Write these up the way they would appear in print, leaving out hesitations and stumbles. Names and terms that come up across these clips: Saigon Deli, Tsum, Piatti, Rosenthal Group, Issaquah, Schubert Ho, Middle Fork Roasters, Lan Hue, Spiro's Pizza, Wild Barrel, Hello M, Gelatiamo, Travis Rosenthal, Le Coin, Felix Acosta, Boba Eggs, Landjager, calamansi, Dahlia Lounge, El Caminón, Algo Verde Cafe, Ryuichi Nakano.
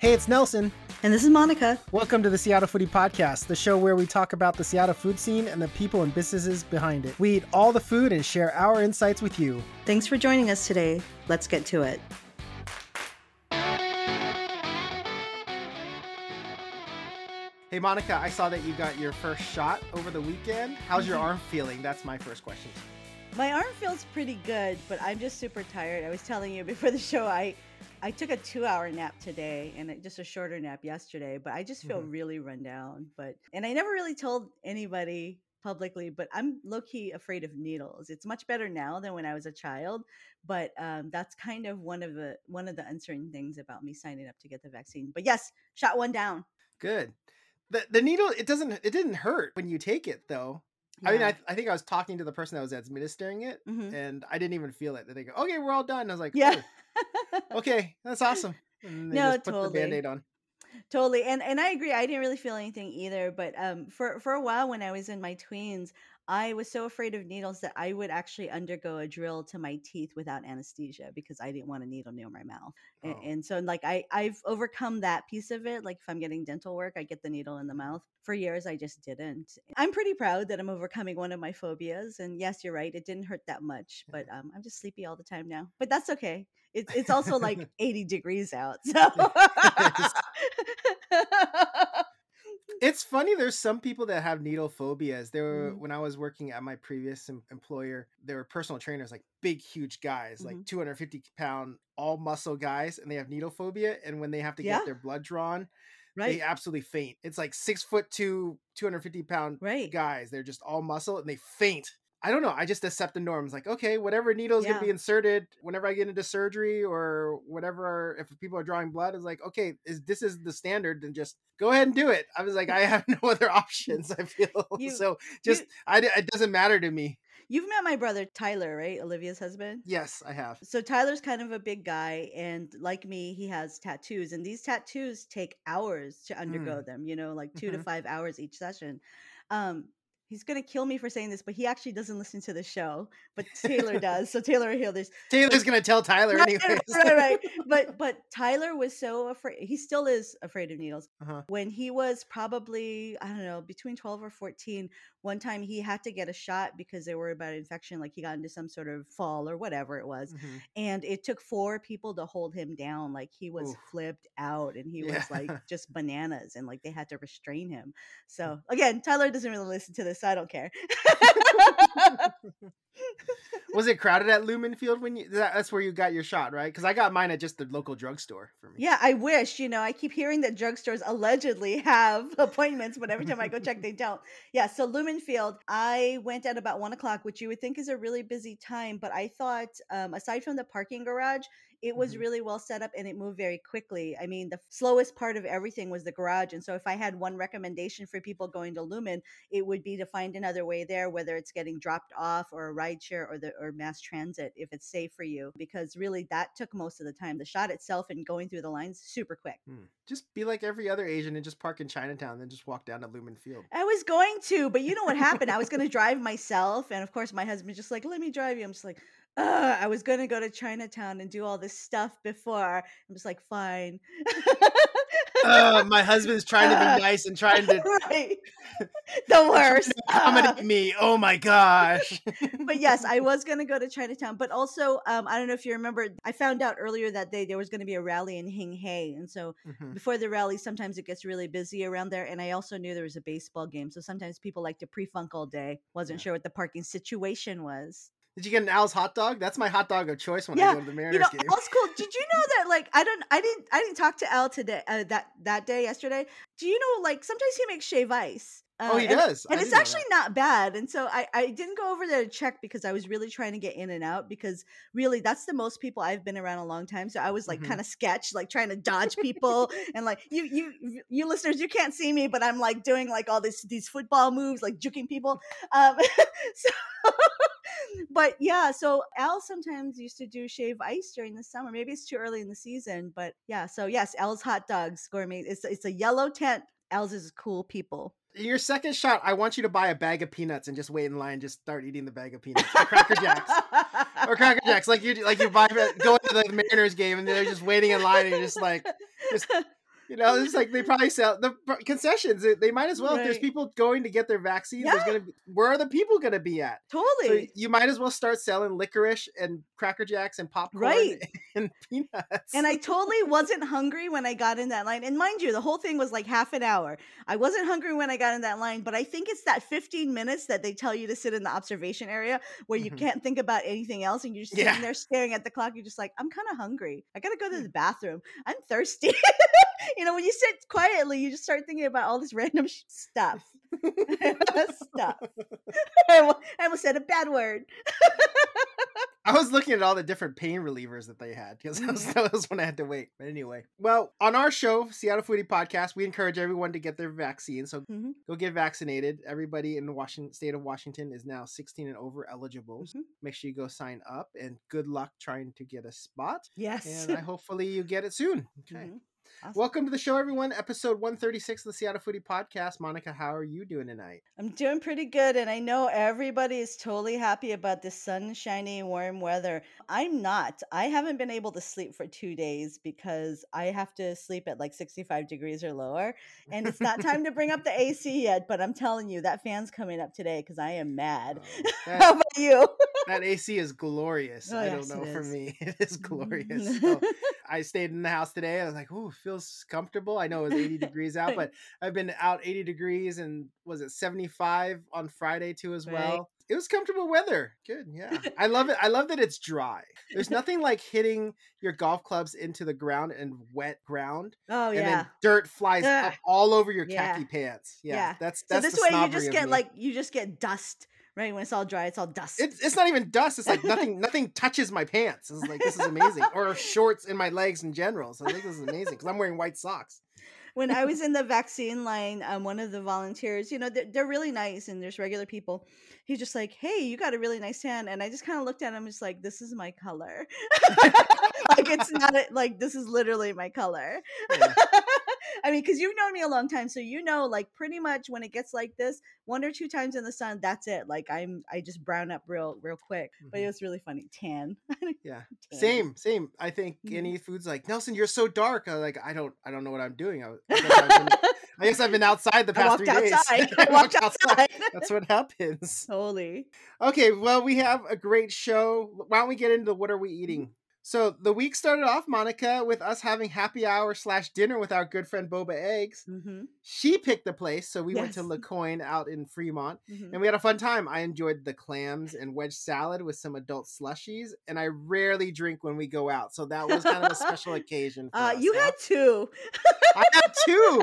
Hey, it's Nelson. And this is Monica. Welcome to the Seattle Foodie Podcast, the show where we talk about the Seattle food scene and the people and businesses behind it. We eat all the food and share our insights with you. Thanks for joining us today. Let's get to it. Hey, Monica, I saw that you got your first shot over the weekend. How's your arm feeling? That's my first question. My arm feels pretty good, but I'm just super tired. I was telling you before the show, I took a 2-hour nap today and just a shorter nap yesterday, but I just feel really run down. And I never really told anybody publicly, but I'm low-key afraid of needles. It's much better now than when I was a child, but that's kind of one of the uncertain things about me signing up to get the vaccine. But yes, shot one down. Good. The needle, it didn't hurt when you take it though. Yeah. I mean, I think I was talking to the person that was administering it, and I didn't even feel it. They go, okay, we're all done. And I was like, yeah, oh, okay, that's awesome. And they just put the Band-Aid on. Totally. And I agree. I didn't really feel anything either. But for a while when I was in my tweens, I was so afraid of needles that I would actually undergo a drill to my teeth without anesthesia because I didn't want a needle near my mouth. Oh. And so like I've overcome that piece of it. Like if I'm getting dental work, I get the needle in the mouth. For years, I just didn't. I'm pretty proud that I'm overcoming one of my phobias. And yes, you're right. It didn't hurt that much, but I'm just sleepy all the time now. But that's okay. It's also like 80 degrees out. So it's funny. There's some people that have needle phobias. There were, when I was working at my previous employer, there were personal trainers, like big, huge guys, like 250-pound, all muscle guys, and they have needle phobia. And when they have to get their blood drawn, they absolutely faint. It's like 6'2", 250-pound guys. They're just all muscle and they faint. I don't know. I just accept the norms. Like, okay, whatever needle is going to be inserted whenever I get into surgery or whatever, if people are drawing blood, it's like, okay, this is the standard, then just go ahead and do it. I was like, I have no other options, I feel. It doesn't matter to me. You've met my brother, Tyler, right? Olivia's husband? Yes, I have. So Tyler's kind of a big guy. And like me, he has tattoos. And these tattoos take hours to undergo them, you know, like 2 to 5 hours each session. He's going to kill me for saying this, but he actually doesn't listen to the show, but Taylor does. So Taylor will hear this. Taylor's going to tell Tyler anyways. Right. But Tyler was so afraid. He still is afraid of needles. When he was probably, I don't know, between 12 or 14, one time he had to get a shot because they were about infection. Like he got into some sort of fall or whatever it was. And it took 4 people to hold him down. Like he was flipped out and he was like just bananas and like they had to restrain him. So again, Tyler doesn't really listen to this. I don't care. Was it crowded at Lumen Field when that's where you got your shot, right? Because I got mine at just the local drugstore for me. Yeah, I wish. You know, I keep hearing that drugstores allegedly have appointments, but every time I go check, they don't. Yeah, so Lumen Field, I went at about 1 o'clock, which you would think is a really busy time, but I thought, aside from the parking garage, it was really well set up and it moved very quickly. I mean, the slowest part of everything was the garage. And so if I had one recommendation for people going to Lumen, it would be to find another way there, whether it's getting dropped off or a rideshare or mass transit, if it's safe for you, because really that took most of the time. The shot itself and going through the lines, super quick. Just be like every other Asian and just park in Chinatown and then just walk down to Lumen Field. I was going to, but you know what happened? I was going to drive myself. And of course, my husband's just like, let me drive you. I'm just like, I was going to go to Chinatown and do all this stuff before. I'm just like, fine. My husband's trying to be nice and trying to... Right. The worst. Accommodate me. Oh my gosh. But yes, I was going to go to Chinatown. But also, I don't know if you remember, I found out earlier that day there was going to be a rally in Hinghae. And so before the rally, sometimes it gets really busy around there. And I also knew there was a baseball game. So sometimes people like to pre-funk all day. Wasn't sure what the parking situation was. Did you get an Al's hot dog? That's my hot dog of choice when I go to the Mariners game. Al's cool. Did you know that? Like, I didn't talk to Al today. Yesterday. Do you know? Like, sometimes he makes shave ice. He does. And it's actually not bad. And so I didn't go over there to check because I was really trying to get in and out because really that's the most people I've been around a long time. So I was like kind of sketched, like trying to dodge people and like you listeners, you can't see me, but I'm like doing like all these football moves, like juking people. But yeah, so Al sometimes used to do shave ice during the summer. Maybe it's too early in the season, but yeah. So yes, Al's hot dogs gourmet. It's a yellow tent. Al's is cool people. Your second shot, I want you to buy a bag of peanuts and just wait in line. Just start eating the bag of peanuts, or Cracker Jacks, like you buy, go into the Mariners game and they're just waiting in line and you're just like, You know, it's like they probably sell the concessions. They might as well. Right. If there's people going to get their vaccine, yeah. There's gonna be, where are the people gonna be at? Totally. So you might as well start selling licorice and Cracker Jacks and popcorn, right. and peanuts. And I totally wasn't hungry when I got in that line. And mind you, the whole thing was like half an hour. I wasn't hungry when I got in that line, but I think it's that 15 minutes that they tell you to sit in the observation area where you can't think about anything else, and you're just sitting there staring at the clock. You're just like, I'm kind of hungry. I gotta go to the bathroom. I'm thirsty. You know, when you sit quietly, you just start thinking about all this random stuff. Stuff. I almost said a bad word. I was looking at all the different pain relievers that they had because that was when I had to wait. But anyway, well, on our show, Seattle Foodie Podcast, we encourage everyone to get their vaccine. So go get vaccinated. Everybody in the state of Washington is now 16 and over eligible. Mm-hmm. Make sure you go sign up, and good luck trying to get a spot. Yes. And hopefully you get it soon. Okay. Mm-hmm. Awesome. Welcome to the show, everyone. Episode 136 of the Seattle Foodie Podcast. Monica, how are you doing tonight? I'm doing pretty good, and I know everybody is totally happy about the sunshiny, warm weather. I'm not. I haven't been able to sleep for 2 days because I have to sleep at like 65 degrees or lower, and it's not time to bring up the AC yet, but I'm telling you, that fan's coming up today because I am mad. How about you? That AC is glorious. Oh, I don't know. For me, it is glorious. So I stayed in the house today. I was like, ooh, feels comfortable. I know it was 80 degrees out, but I've been out 80 degrees and was it 75 on Friday too as well. Right. It was comfortable weather. Good. Yeah. I love it. I love that it's dry. There's nothing like hitting your golf clubs into the ground and wet ground. Oh, yeah. And then dirt flies up all over your khaki pants. Yeah. That's so this way you just get like, you just get dust. Right, when it's all dry, it's all dust. It's not even dust. It's like nothing touches my pants. It's like, this is amazing. Or shorts and my legs in general. So I think this is amazing because I'm wearing white socks. When I was in the vaccine line, one of the volunteers, you know, they're really nice and there's regular people. He's just like, hey, you got a really nice tan. And I just kind of looked at him just like, this is my color. Like, it's not like, this is literally my color. Yeah. I mean, because you've known me a long time, so you know, like, pretty much when it gets like this, one or two times in the sun, that's it. Like, I just brown up real quick. Mm-hmm. But it was really funny. Tan. Yeah. Tan. Same. I think any food's like, Nelson, you're so dark. I'm like, I don't know what I'm doing. I guess I've been outside the past 3 days. I walked outside. That's what happens. Totally. Okay. Well, we have a great show. Why don't we get into what are we eating? So the week started off, Monica, with us having happy hour / dinner with our good friend Boba Eggs. Mm-hmm. She picked the place, so we went to Le Coin out in Fremont, and we had a fun time. I enjoyed the clams and wedge salad with some adult slushies, and I rarely drink when we go out, so that was kind of a special occasion for us. You had two. I had two.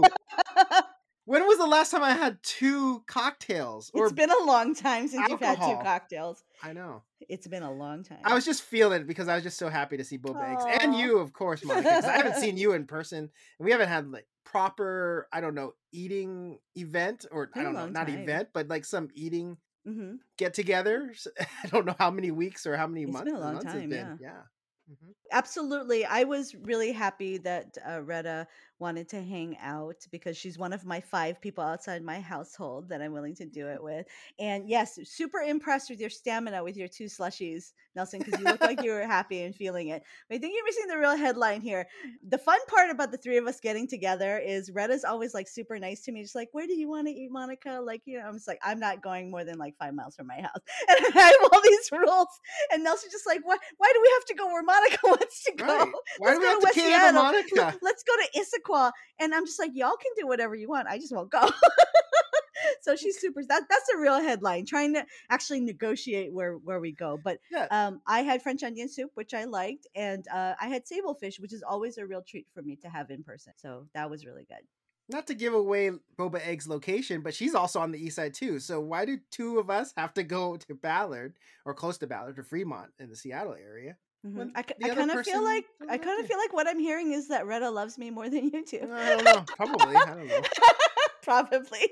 When was the last time I had two cocktails? It's been a long time since alcohol. You've had two cocktails. I know. It's been a long time. I was just feeling it because I was just so happy to see Boba Eggs. And you, of course, Monica, because I haven't seen you in person. And we haven't had like proper, I don't know, eating event or I don't know, not time. Event, but like some eating get together. I don't know how many weeks or how many months. It's been a long time, yeah. Mm-hmm. Absolutely. I was really happy that Retta wanted to hang out because she's one of my 5 people outside my household that I'm willing to do it with. And yes, super impressed with your stamina with your 2 slushies, Nelson, because you look like you were happy and feeling it. But I think you're missing the real headline here. The fun part about the 3 of us getting together is Retta's always like super nice to me. Just like, where do you want to eat, Monica? Like, you know, I'm just like, I'm not going more than like 5 miles from my house. And I have all these rules. And Nelson's just like, why do we have to go where Monica wants to go? Right. Why do we have to Seattle, Monica? Let's go to Issaquah. And I'm just like, y'all can do whatever you want. I just won't go. So she's super, that's a real headline, trying to actually negotiate where we go. But I had French onion soup, which I liked. And I had sable fish, which is always a real treat for me to have in person. So that was really good. Not to give away Boba Eggs' location, but she's also on the east side too. So why do 2 of us have to go to Ballard or close to Ballard to Fremont in the Seattle area? Mm-hmm. I kind of feel like what I'm hearing is that Retta loves me more than you do. I don't know. Probably. I don't know. Probably.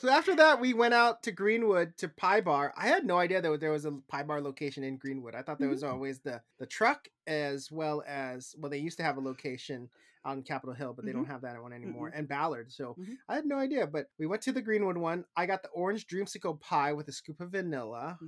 So after that, we went out to Greenwood to Pie Bar. I had no idea that there was a Pie Bar location in Greenwood. I thought there was always the truck as well as, well, they used to have a location on Capitol Hill, but they don't have that one anymore, and Ballard. So I had no idea, but we went to the Greenwood one. I got the orange dreamsicle pie with a scoop of vanilla.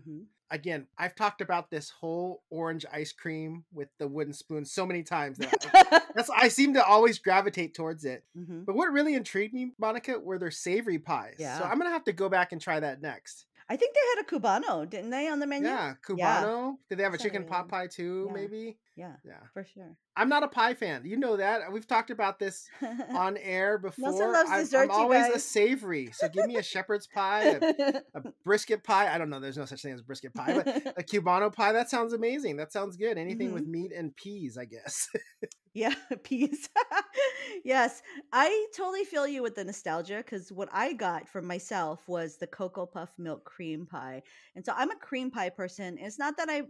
Again, I've talked about this whole orange ice cream with the wooden spoon so many times that I seem to always gravitate towards it. But what really intrigued me, Monica, were their savory pies. So I'm going to have to go back and try that next. I think they had a Cubano, didn't they, on the menu? Yeah, Cubano. Yeah. Did they have a chicken pot pie too, maybe? Yeah, for sure. I'm not a pie fan. You know that. We've talked about this on air before. Nelson loves dessert, I'm always a savory. So give me a shepherd's pie, a brisket pie. I don't know. There's no such thing as brisket pie, but a Cubano pie. That sounds amazing. That sounds good. Anything with meat and peas, I guess. Peas. Yes. I totally feel you with the nostalgia, because what I got for myself was the Cocoa Puff Milk Cream Pie. And so I'm a cream pie person. It's not that I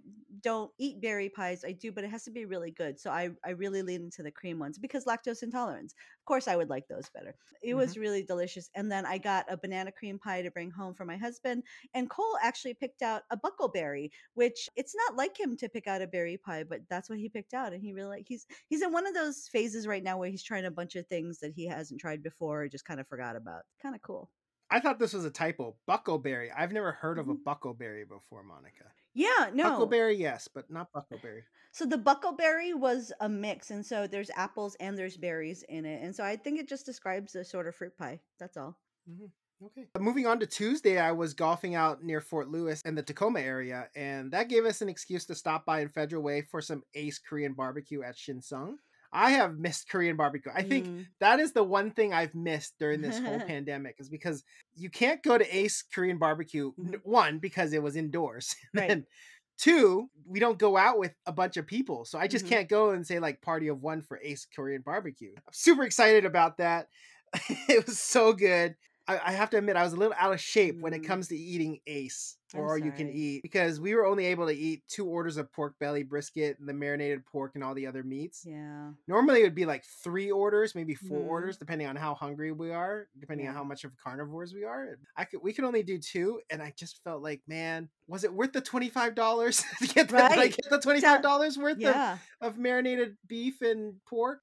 don't eat berry pies. I do, but it has to be really good. So I really lean into the cream ones because lactose intolerance. Of course, I would like those better. It was really delicious. And then I got a banana cream pie to bring home for my husband. And Cole actually picked out a buckleberry, which it's not like him to pick out a berry pie, but that's what he picked out. And he really, he's in one of those phases right now where he's trying a bunch of things that he hasn't tried before or just kind of forgot about. Kind of cool. I thought this was a typo. Buckleberry. I've never heard of a buckleberry before, Monica. Yeah, no. Buckleberry, yes, but not buckleberry. So the buckleberry was a mix. And so there's apples and there's berries in it. And so I think it just describes a sort of fruit pie. That's all. Okay. Moving on to Tuesday, I was golfing out near Fort Lewis and the Tacoma area. And that gave us an excuse to stop by in Federal Way for some ace Korean barbecue at Shinsung. I have missed Korean barbecue. I think that is the one thing I've missed during this whole pandemic, is because you can't go to Ace Korean Barbecue, one, because it was indoors. Right. And two, we don't go out with a bunch of people. So I just can't go and say like party of one for Ace Korean Barbecue. I'm super excited about that. It was so good. I have to admit, I was a little out of shape when it comes to eating Ace, or you can eat, because we were only able to eat 2 orders of pork belly brisket and the marinated pork and all the other meats. Yeah. Normally it would be like 3 orders, maybe 4 orders, depending on how hungry we are, depending on how much of carnivores we are. We could only do 2. And I just felt like, man, was it worth the $25 to get the, like, the $25 worth of marinated beef and pork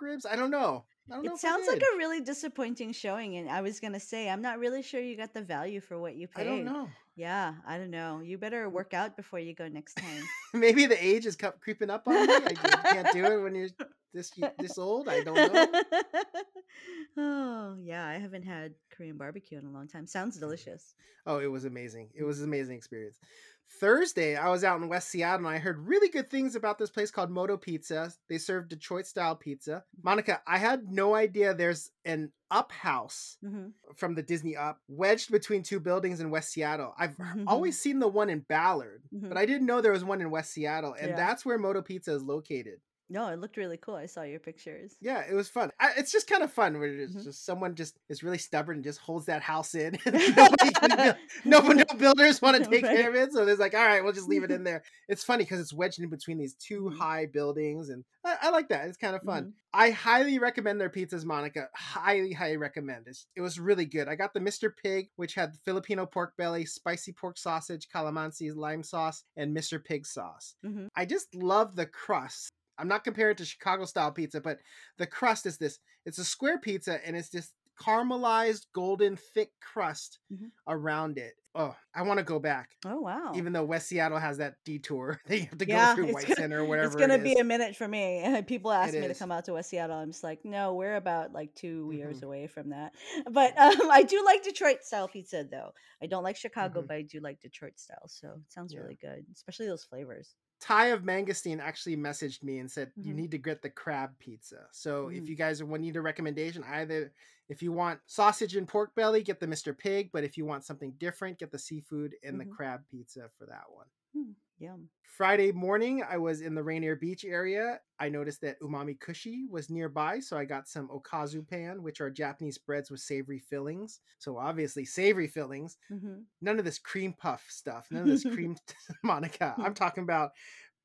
ribs? I don't know. It sounds like a really disappointing showing. And I was going to say, I'm not really sure you got the value for what you paid. I don't know. Yeah, I don't know. You better work out before you go next time. Maybe the age is creeping up on me. I can't do it when you're this old. I don't know. Oh, yeah. I haven't had Korean barbecue in a long time. Sounds delicious. Oh, it was amazing. It was an amazing experience. Thursday, I was out in West Seattle, and I heard really good things about this place called Moto Pizza. They serve Detroit-style pizza. Monica, I had no idea there's an Up house from the Disney Up wedged between 2 buildings in West Seattle. I've always seen the one in Ballard, but I didn't know there was one in West Seattle, and that's where Moto Pizza is located. No, it looked really cool. I saw your pictures. Yeah, it was fun. It's just kind of fun where it's just someone just is really stubborn and just holds that house in. No builders want to take care of it. So there's like, all right, we'll just leave it in there. It's funny because it's wedged in between these 2 high buildings. And I like that. It's kind of fun. I highly recommend their pizzas, Monica. Highly, highly recommend. It was really good. I got the Mr. Pig, which had Filipino pork belly, spicy pork sausage, calamansi, lime sauce, and Mr. Pig sauce. I just love the crust. I'm not comparing it to Chicago-style pizza, but the crust is this. It's a square pizza, and it's this caramelized, golden, thick crust around it. Oh, I want to go back. Oh, wow. Even though West Seattle has that detour. They have to go through White Center or whatever. It's going to be a minute for me. People ask me to come out to West Seattle. I'm just like, no, we're about like 2 years away from that. But I do like Detroit-style pizza, though. I don't like Chicago, but I do like Detroit-style. So it sounds really good, especially those flavors. Ty of Mangosteen actually messaged me and said, you need to get the crab pizza. So if you guys need a recommendation, either if you want sausage and pork belly, get the Mr. Pig. But if you want something different, get the seafood and the crab pizza for that one. Yum. Friday morning, I was in the Rainier Beach area. I noticed that Umami Kushi was nearby, so I got some okazu pan, which are Japanese breads with savory fillings. So obviously savory fillings. None of this cream puff stuff. None of this cream, Monica. I'm talking about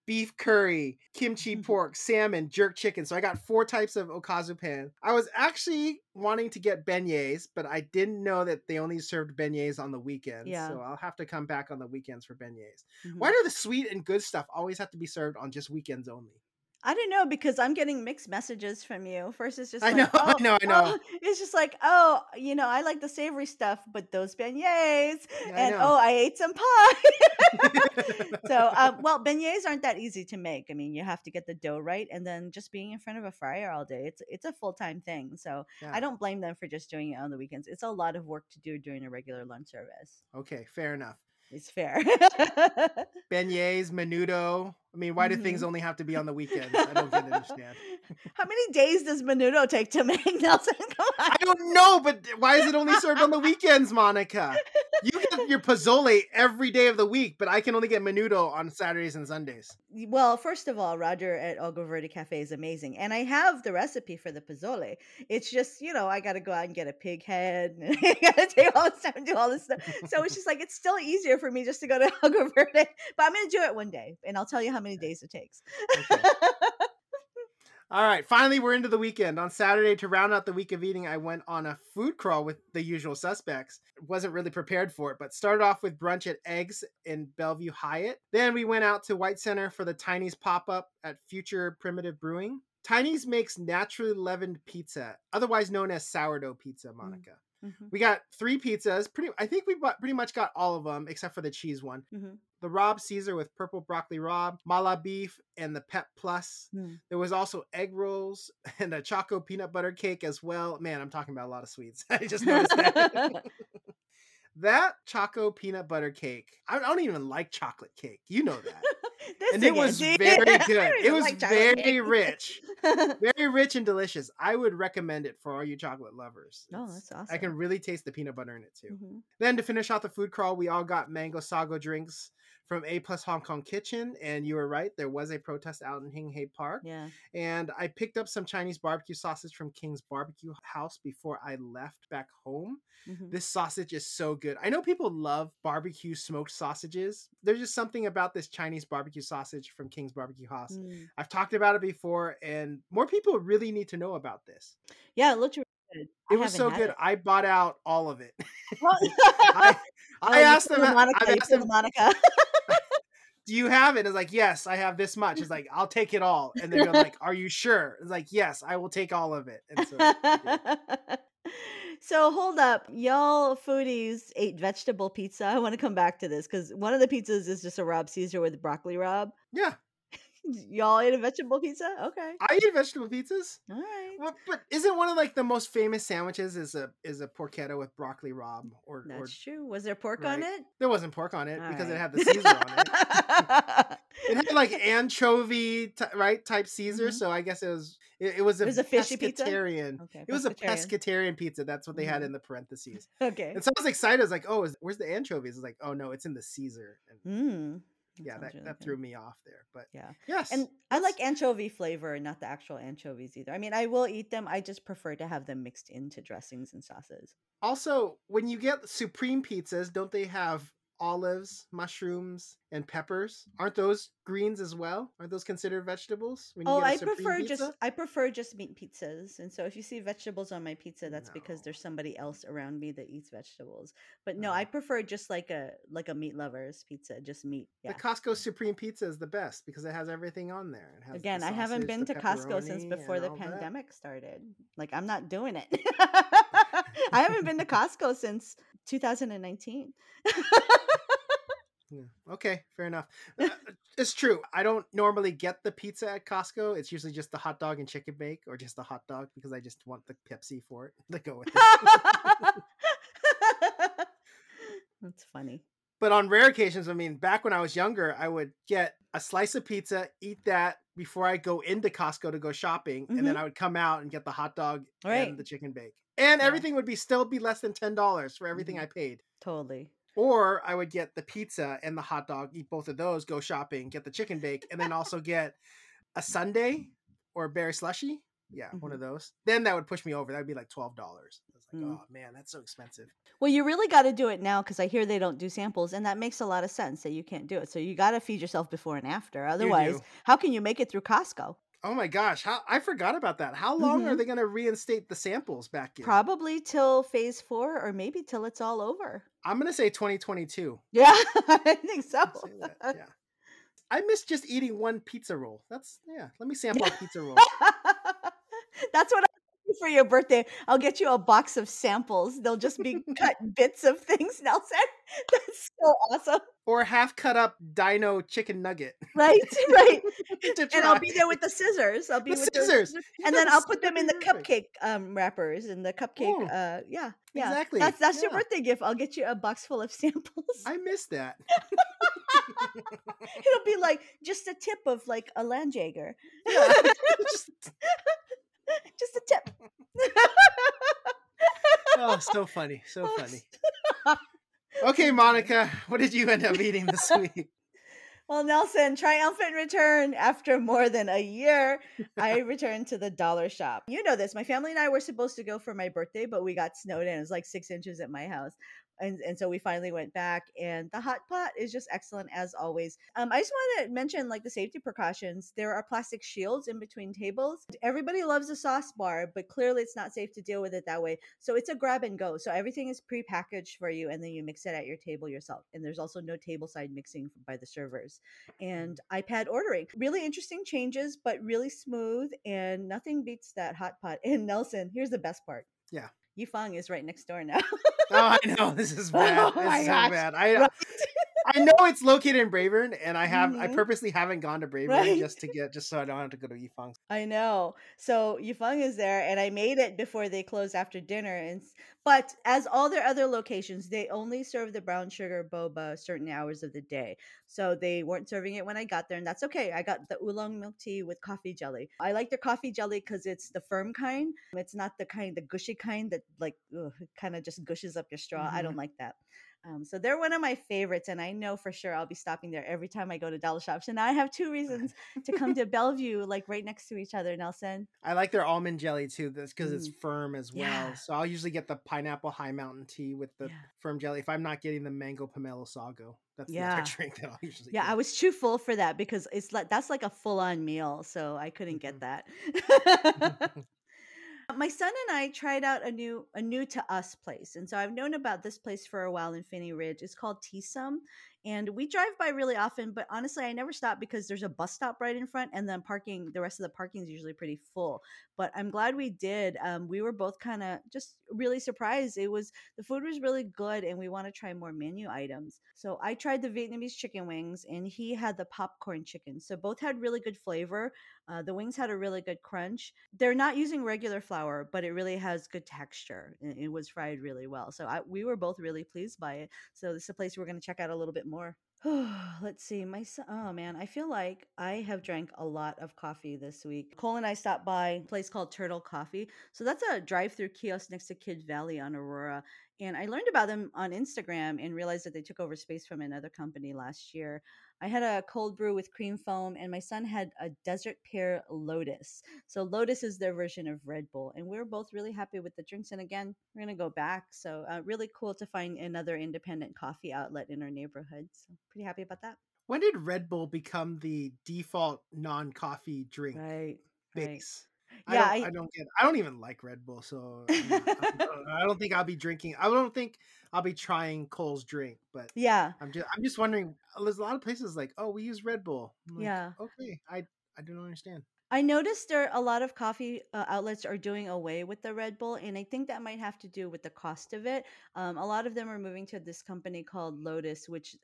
beef curry, kimchi pork, salmon, jerk chicken. So I got 4 types of okazupan. I was actually wanting to get beignets, but I didn't know that they only served beignets on the weekends. Yeah. So I'll have to come back on the weekends for beignets. Mm-hmm. Why do the sweet and good stuff always have to be served on just weekends only? I don't know, because I'm getting mixed messages from you. First, it's just I know. It's just like, oh, you know, I like the savory stuff, but those beignets, I ate some pie. So, beignets aren't that easy to make. I mean, you have to get the dough right, and then just being in front of a fryer all day, it's a full-time thing. So yeah. I don't blame them for just doing it on the weekends. It's a lot of work to do during a regular lunch service. Okay, fair enough. It's fair. Beignets, menudo. I mean, why do things only have to be on the weekends? I don't really understand. How many days does menudo take to make, Nelson? Come on. I don't know, but why is it only served on the weekends, Monica? You get your pozole every day of the week, but I can only get menudo on Saturdays and Sundays. Well, first of all, Roger at Algo Verde Cafe is amazing. And I have the recipe for the pozole. It's just, you know, I got to go out and get a pig head. And I got to take all this time and do all this stuff. So it's just like, it's still easier for me just to go to Algo Verde. But I'm going to do it one day, and I'll tell you how many days it takes. Okay. All right, finally we're into the weekend. On Saturday, to round out the week of eating, I went on a food crawl with the usual suspects. Wasn't really prepared for it, but started off with brunch at Eggs in Bellevue Hyatt. Then we went out to White Center for the Tiny's pop-up at Future Primitive Brewing. Tiny's makes naturally leavened pizza, otherwise known as sourdough pizza, Monica. Mm-hmm. We got 3 pizzas. I think we pretty much got all of them except for the cheese one. Mm-hmm. The Rob Caesar with purple broccoli Rob, mala beef, and the Pep Plus. Mm. There was also egg rolls and a Choco peanut butter cake as well. Man, I'm talking about a lot of sweets. I just noticed that. That Choco peanut butter cake. I don't even like chocolate cake. You know that. And it was very good. It was very rich. Very rich and delicious. I would recommend it for all you chocolate lovers. Oh, that's awesome. I can really taste the peanut butter in it too. Mm-hmm. Then to finish off the food crawl, we all got mango sago drinks from A Plus Hong Kong Kitchen. And you were right, there was a protest out in Hing He Park. Yeah. And I picked up some Chinese barbecue sausage from King's Barbecue House before I left back home. Mm-hmm. This sausage is so good. I know people love barbecue smoked sausages. There's just something about this Chinese barbecue sausage from King's Barbecue House. Mm. I've talked about it before, and more people really need to know about this. Yeah, it looked really good. It was so good. I bought out all of it. Well, I asked them, Monica. Do you have it? It's like, yes, I have this much. It's like, I'll take it all. And they're like, are you sure? It's like, yes, I will take all of it. And so, yeah. So hold up. Y'all foodies ate vegetable pizza. I want to come back to this because one of the pizzas is just a Rob Caesar with broccoli Rob. Yeah. Y'all ate a vegetable pizza? Okay. I eat vegetable pizzas. All right. Well, but isn't one of like the most famous sandwiches is a porchetta with broccoli Rob? That's true. Was there pork on it? There wasn't pork on it because it had the Caesar on it. It had like anchovy type Caesar, so I guess it was a fishy pizza. Okay, it was a pescatarian pizza. That's what they had in the parentheses. Okay. And so I was excited. I was like, oh, where's the anchovies? It's like, oh no, it's in the Caesar. And That threw me off there, but yes. And I like anchovy flavor, not the actual anchovies either. I mean, I will eat them. I just prefer to have them mixed into dressings and sauces. Also, when you get supreme pizzas, don't they have olives, mushrooms, and peppers? Aren't those greens as well? Aren't those considered vegetables? I prefer just meat pizzas. And so if you see vegetables on my pizza, that's because there's somebody else around me that eats vegetables. But no, I prefer just like a meat lover's pizza, just meat. Yeah. The Costco Supreme Pizza is the best because it has everything on there. It has I haven't been to Costco since before the pandemic started. Like, I'm not doing it. I haven't been to Costco since 2019. Okay, fair enough. It's true. I don't normally get the pizza at Costco. It's usually just the hot dog and chicken bake, or just the hot dog, because I just want the Pepsi for it to go with it. That's funny. But on rare occasions, I mean, back when I was younger, I would get a slice of pizza, eat that before I go into Costco to go shopping, and then I would come out and get the hot dog and the chicken bake. And everything would still be less than $10 for everything I paid. Totally. Or I would get the pizza and the hot dog, eat both of those, go shopping, get the chicken bake, and then also get a sundae or a berry slushy. Yeah, one of those. Then that would push me over. That would be like $12. I was like, oh man, that's so expensive. Well, you really got to do it now because I hear they don't do samples, and that makes a lot of sense that you can't do it. So you got to feed yourself before and after. Otherwise, how can you make it through Costco? Oh my gosh, how I forgot about that. How long are they going to reinstate the samples back in? Probably till phase 4 or maybe till it's all over. I'm going to say 2022. Yeah, I think so. Yeah. I miss just eating one pizza roll. That's, yeah, let me sample a pizza roll. That's what I'll do for your birthday. I'll get you a box of samples. They'll just be cut bits of things, Nelson. That's so awesome. Or half cut up dino chicken nugget. Right, right. And I'll be there with the scissors. I'll be the scissors. And then I'll put them in the cupcake wrappers and the cupcake. Yeah. Exactly. That's your birthday gift. I'll get you a box full of samples. I miss that. It'll be like just a tip of like a Landjager. Yeah. Just a tip. Oh, so funny. So funny. Okay, Monica, what did you end up eating this week? Well, Nelson, triumphant return after more than a year. I returned to the Dollar Shop. You know this. My family and I were supposed to go for my birthday, but we got snowed in. It was like 6 inches at my house. And so we finally went back, and the hot pot is just excellent as always. I just want to mention like the safety precautions. There are plastic shields in between tables. Everybody loves a sauce bar, but clearly it's not safe to deal with it that way. So it's a grab and go. So everything is prepackaged for you, and then you mix it at your table yourself. And there's also no tableside mixing by the servers. And iPad ordering. Really interesting changes, but really smooth, and nothing beats that hot pot. And Nelson, here's the best part. Yeah. Yifang is right next door now. Oh, I know. This is bad. Oh, this is so bad. I know it's located in Braeburn, and I have I purposely haven't gone to Braeburn just so I don't have to go to Yifang. I know. So Yifang is there, and I made it before they close after dinner. But as all their other locations, they only serve the brown sugar boba certain hours of the day. So they weren't serving it when I got there, and that's okay. I got the oolong milk tea with coffee jelly. I like their coffee jelly because it's the firm kind. It's not the gushy kind that like kind of just gushes up your straw. I don't like that. So they're one of my favorites, and I know for sure I'll be stopping there every time I go to Dollar Shops. And I have two reasons to come to Bellevue, like right next to each other, Nelson. I like their almond jelly too, because it's firm as well. Yeah. So I'll usually get the pineapple high mountain tea with the firm jelly if I'm not getting the mango pomelo sago. That's the type of drink that I'll usually get. I was too full for that because it's like that's like a full-on meal, so I couldn't get that. My son and I tried out a new to us place. And so I've known about this place for a while in Finney Ridge. It's called Tsum. And we drive by really often, but honestly, I never stop because there's a bus stop right in front, and then parking, the rest of the parking is usually pretty full. But I'm glad we did. We were both kind of just really surprised. The food was really good, and we want to try more menu items. So I tried the Vietnamese chicken wings, and he had the popcorn chicken. So both had really good flavor. The wings had a really good crunch. They're not using regular flour, but it really has good texture. It was fried really well. So we were both really pleased by it. So this is a place we're going to check out a little bit more. Let's see. Oh man, I feel like I have drank a lot of coffee this week. Cole and I stopped by a place called Turtle Coffee. So that's a drive-through kiosk next to Kid Valley on Aurora. And I learned about them on Instagram and realized that they took over space from another company last year. I had a cold brew with cream foam, and my son had a desert pear Lotus. So Lotus is their version of Red Bull. And we were both really happy with the drinks. And again, we're going to go back. So really cool to find another independent coffee outlet in our neighborhood. So pretty happy about that. When did Red Bull become the default non-coffee drink base? Right. Yeah, I don't even like Red Bull, so I don't think I'll be drinking. I don't think I'll be trying Cole's drink, but yeah, I'm just wondering. There's a lot of places like, oh, we use Red Bull. I'm like, okay, I don't understand. I noticed a lot of coffee outlets are doing away with the Red Bull, and I think that might have to do with the cost of it. A lot of them are moving to this company called Lotus, which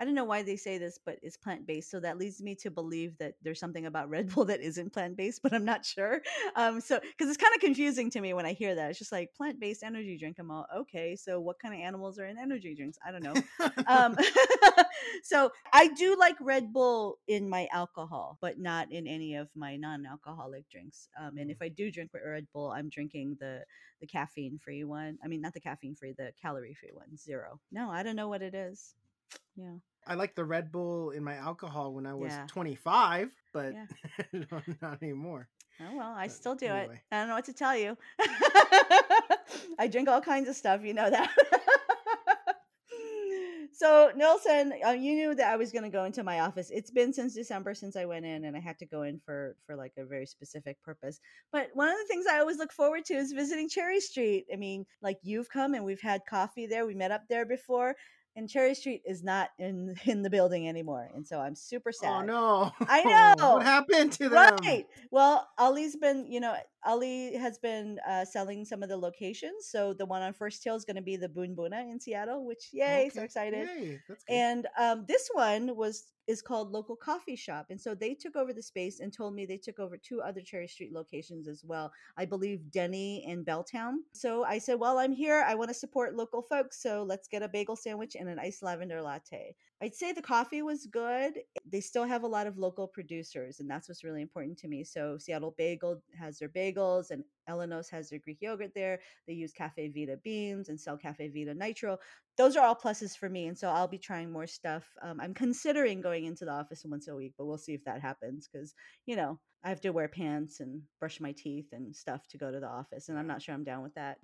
I don't know why they say this, but it's plant-based. So that leads me to believe that there's something about Red Bull that isn't plant-based, but I'm not sure. So because it's kind of confusing to me when I hear that. It's just like plant-based energy drink. I'm all, okay, so what kind of animals are in energy drinks? I don't know. So I do like Red Bull in my alcohol, but not in any of my non-alcoholic drinks. And if I do drink Red Bull, I'm drinking the caffeine-free one. I mean, not the caffeine-free, the calorie-free one, zero. No, I don't know what it is. Yeah, I like the Red Bull in my alcohol when I was 25, but not anymore. Oh well, I still do anyway. I don't know what to tell you. I drink all kinds of stuff, you know that. So Nelson, you knew that I was going to go into my office. It's been since December since I went in, and I had to go in for like a very specific purpose. But one of the things I always look forward to is visiting Cherry Street. I mean, like you've come and we've had coffee there. We met up there before. And Cherry Street is not in the building anymore. And so I'm super sad. Oh, no. I know. What happened to them? Right. Well, Ali has been selling some of the locations. So the one on First Hill is going to be the Boon Boona in Seattle, which, yay, okay. So excited. Yay. That's cool. And this one is called Local Coffee Shop. And so they took over the space and told me they took over two other Cherry Street locations as well. I believe Denny and Belltown. So I said, well, I'm here. I want to support local folks. So let's get a bagel sandwich and an iced lavender latte. I'd say the coffee was good. They still have a lot of local producers, and that's what's really important to me. So Seattle Bagel has their bagels, and Elenos has their Greek yogurt there. They use Cafe Vita beans and sell Cafe Vita Nitro. Those are all pluses for me, and so I'll be trying more stuff. I'm considering going into the office once a week, but we'll see if that happens because, you know, I have to wear pants and brush my teeth and stuff to go to the office, and I'm not sure I'm down with that.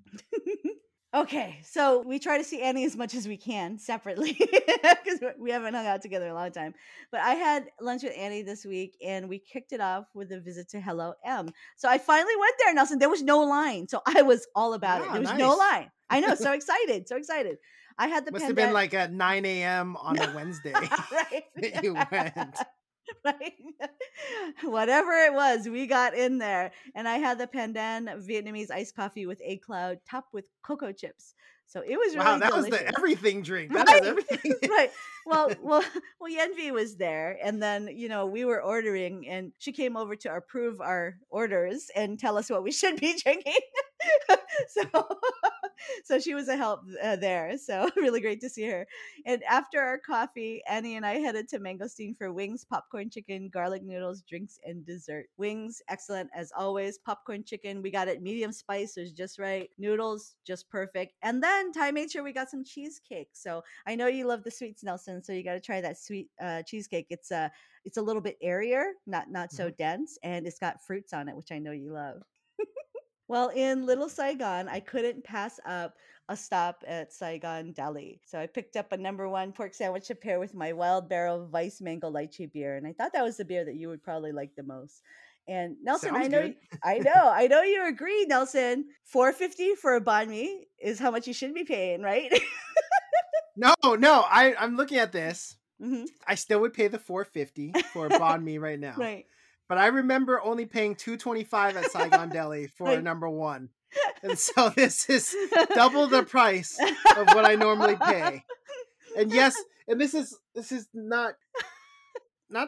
Okay, so we try to see Annie as much as we can separately because we haven't hung out together in a long time. But I had lunch with Annie this week, and we kicked it off with a visit to Hello M. So I finally went there, Nelson. There was no line, so I was all about it. There was no line. I know, so excited, so excited. I had the must have been like at 9 a.m. on a Wednesday that you went. Right? Whatever it was, we got in there, and I had the pandan Vietnamese iced coffee with egg cloud topped with cocoa chips. So it was really that delicious. Was the everything drink. That right? was everything. Right. Well, Yenvi was there, and then, you know, we were ordering, and she came over to approve our orders and tell us what we should be drinking. So she was a help there. So really great to see her. And after our coffee, Annie and I headed to Mangosteen for wings, popcorn chicken, garlic noodles, drinks, and dessert. Wings, excellent as always. Popcorn chicken, we got it medium spice, it was just right. Noodles, just perfect. And then Ty made sure we got some cheesecake. So I know you love the sweets, Nelson. So you got to try that sweet cheesecake. It's a little bit airier, not so dense, and it's got fruits on it, which I know you love. Well, in Little Saigon, I couldn't pass up a stop at Saigon Deli. So I picked up a #1 pork sandwich to pair with my Wild Barrel Vice Mango Lychee beer. And I thought that was the beer that you would probably like the most. And Nelson, sounds good. I know you agree, Nelson. $4.50 for a banh mi is how much you should be paying, right? No. I'm looking at this. Mm-hmm. I still would pay the $4.50 for a banh mi right now. Right. But I remember only paying $2.25 at Saigon Deli for #1. And so this is double the price of what I normally pay. And yes, and this is not